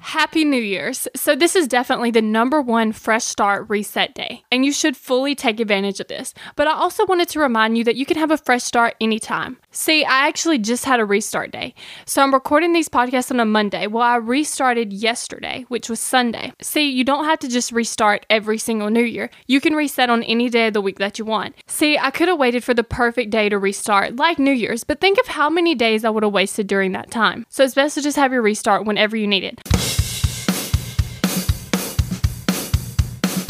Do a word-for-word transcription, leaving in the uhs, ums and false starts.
Happy New Year's. So this is definitely the number one fresh start reset day, and you should fully take advantage of this. But I also wanted to remind you that you can have a fresh start anytime. See, I actually just had a restart day. So I'm recording these podcasts on a Monday. Well, I restarted yesterday, which was Sunday. See, you don't have to just restart every single New Year. You can reset on any day of the week that you want. See, I could have waited for the perfect day to restart, like New Year's, but think of how many days I would have wasted during that time. So it's best to just have your restart whenever you need it.